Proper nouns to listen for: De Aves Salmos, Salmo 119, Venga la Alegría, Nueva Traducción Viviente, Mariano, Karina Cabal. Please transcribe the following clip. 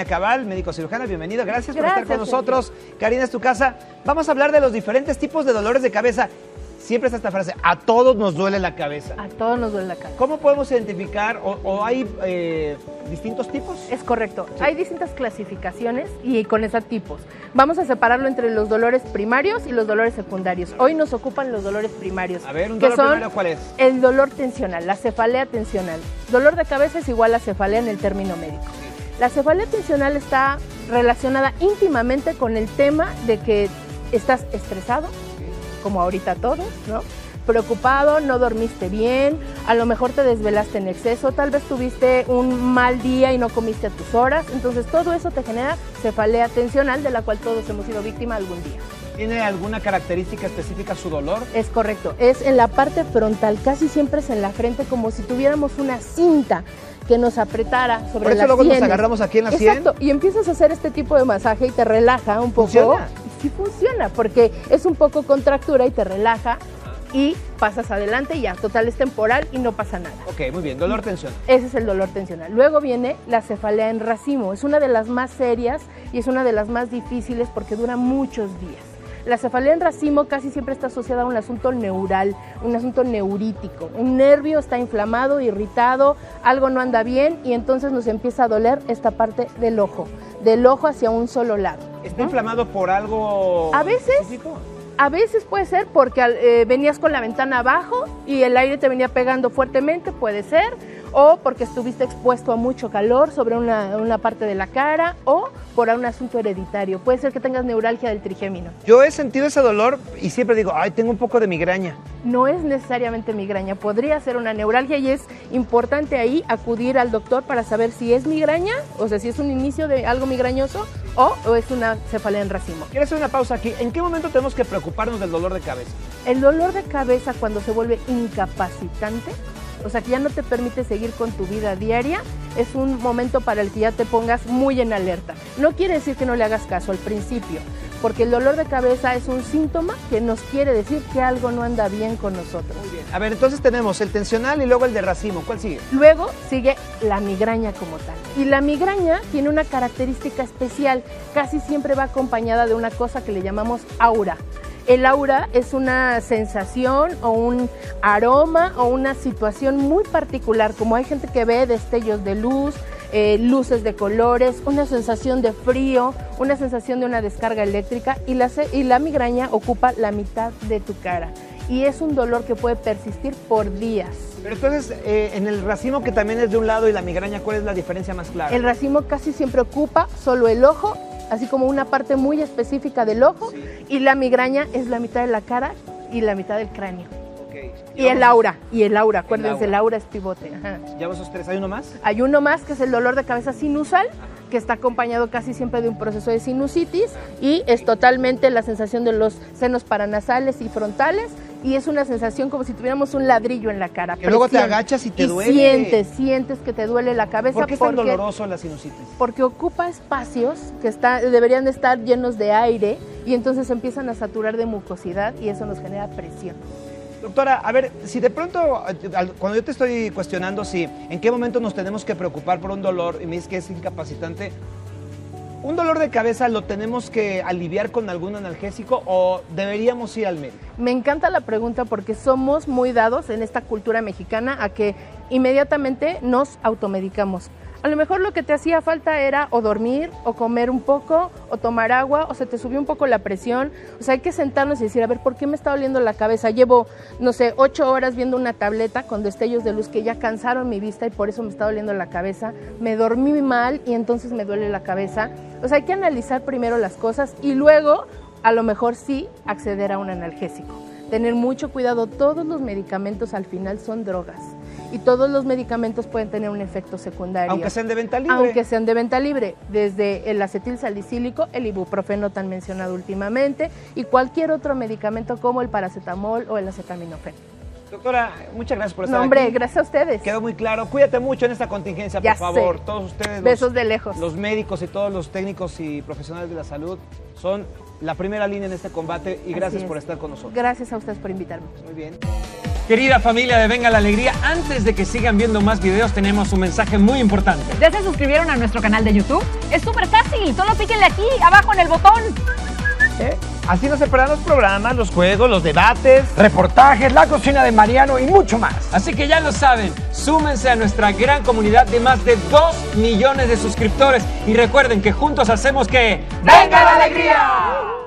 Karina Cabal, médico cirujana, bienvenida. Gracias por estar con nosotros. Karina, es tu casa. Vamos a hablar de los diferentes tipos de dolores de cabeza. Siempre está esta frase, a todos nos duele la cabeza. A todos nos duele la cabeza. ¿Cómo podemos identificar o hay distintos tipos? Es correcto, sí. Hay distintas clasificaciones y con esas tipos. Vamos a separarlo entre los dolores primarios y los dolores secundarios. Hoy nos ocupan los dolores primarios. A ver, ¿un dolor primario cuál es? El dolor tensional, la cefalea tensional. Dolor de cabeza es igual a cefalea en el término médico. La cefalea tensional está relacionada íntimamente con el tema de que estás estresado, como ahorita todos, ¿no? Preocupado, no dormiste bien, a lo mejor te desvelaste en exceso, tal vez tuviste un mal día y no comiste a tus horas, entonces todo eso te genera cefalea tensional de la cual todos hemos sido víctima algún día. ¿Tiene alguna característica específica su dolor? Es correcto, es en la parte frontal, casi siempre es en la frente, como si tuviéramos una cinta que nos apretara sobre la sien. Por eso luego nos agarramos aquí en la sien. Exacto, y empiezas a hacer este tipo de masaje y te relaja un poco. ¿Funciona? Sí funciona, porque es un poco contractura y te relaja y pasas adelante y ya, total es temporal y no pasa nada. Ok, muy bien, dolor tensional. Ese es el dolor tensional. Luego viene la cefalea en racimo, es una de las más serias y es una de las más difíciles porque dura muchos días. La cefalea en racimo casi siempre está asociada a un asunto neural, un asunto neurítico. Un nervio está inflamado, irritado, algo no anda bien y entonces nos empieza a doler esta parte del ojo hacia un solo lado. ¿Está inflamado por algo específico? A veces puede ser porque venías con la ventana abajo y el aire te venía pegando fuertemente, puede ser, o porque estuviste expuesto a mucho calor sobre una parte de la cara o por un asunto hereditario. Puede ser que tengas neuralgia del trigémino. Yo he sentido ese dolor y siempre digo, ay, tengo un poco de migraña. No es necesariamente migraña, podría ser una neuralgia y es importante ahí acudir al doctor para saber si es migraña, o sea, si es un inicio de algo migrañoso o es una cefalea en racimo. Quiero hacer una pausa aquí. ¿En qué momento tenemos que preocuparnos del dolor de cabeza? El dolor de cabeza cuando se vuelve incapacitante, o sea que ya no te permite seguir con tu vida diaria, es un momento para el que ya te pongas muy en alerta. No quiere decir que no le hagas caso al principio, porque el dolor de cabeza es un síntoma que nos quiere decir que algo no anda bien con nosotros. Muy bien. A ver, entonces tenemos el tensional y luego el de racimo. ¿Cuál sigue? Luego sigue la migraña como tal. Y la migraña tiene una característica especial, casi siempre va acompañada de una cosa que le llamamos aura. El aura es una sensación o un aroma o una situación muy particular, como hay gente que ve destellos de luz, luces de colores, una sensación de frío, una sensación de una descarga eléctrica y la migraña ocupa la mitad de tu cara. Y es un dolor que puede persistir por días. Pero entonces, en el racimo que también es de un lado y la migraña, ¿cuál es la diferencia más clara? El racimo casi siempre ocupa solo el ojo, así como una parte muy específica del ojo, sí. Y la migraña es la mitad de la cara y la mitad del cráneo. Okay. Y el aura, acuérdense, el aura es pivote. Ajá. ¿Ya vos esos tres? ¿Hay uno más? Hay uno más que es el dolor de cabeza sinusal, que está acompañado casi siempre de un proceso de sinusitis y es totalmente la sensación de los senos paranasales y frontales y es una sensación como si tuviéramos un ladrillo en la cara. Que luego te agachas y te duele. Sientes que te duele la cabeza. ¿Por qué es tan doloroso la sinusitis? Porque ocupa espacios que deberían estar llenos de aire y entonces empiezan a saturar de mucosidad y eso nos genera presión. Doctora, a ver, si de pronto, cuando yo te estoy cuestionando si en qué momento nos tenemos que preocupar por un dolor y me dices que es incapacitante, ¿un dolor de cabeza lo tenemos que aliviar con algún analgésico o deberíamos ir al médico? Me encanta la pregunta porque somos muy dados en esta cultura mexicana a que inmediatamente nos automedicamos. A lo mejor lo que te hacía falta era o dormir, o comer un poco, o tomar agua, o se te subió un poco la presión. O sea, hay que sentarnos y decir, a ver, ¿por qué me está doliendo la cabeza? Llevo, no sé, 8 horas viendo una tableta con destellos de luz que ya cansaron mi vista y por eso me está doliendo la cabeza. Me dormí mal y entonces me duele la cabeza. O sea, hay que analizar primero las cosas y luego, a lo mejor sí, acceder a un analgésico. Tener mucho cuidado, todos los medicamentos al final son drogas. Y todos los medicamentos pueden tener un efecto secundario. Aunque sean de venta libre. Aunque sean de venta libre, desde el acetil salicílico, el ibuprofeno tan mencionado últimamente, y cualquier otro medicamento como el paracetamol o el acetaminofén. Doctora, muchas gracias por estar aquí. Gracias a ustedes. Quedó muy claro. Cuídate mucho en esta contingencia, por favor. Todos ustedes. Besos de lejos. Los médicos y todos los técnicos y profesionales de la salud son la primera línea en este combate y gracias por estar con nosotros. Gracias a ustedes por invitarme. Muy bien. Querida familia de Venga la Alegría, antes de que sigan viendo más videos, tenemos un mensaje muy importante. ¿Ya se suscribieron a nuestro canal de YouTube? Es súper fácil, solo píquenle aquí, abajo en el botón. Así nos separan los programas, los juegos, los debates, reportajes, la cocina de Mariano y mucho más. Así que ya lo saben, súmense a nuestra gran comunidad de más de 2 millones de suscriptores. Y recuerden que juntos hacemos que... ¡Venga la Alegría!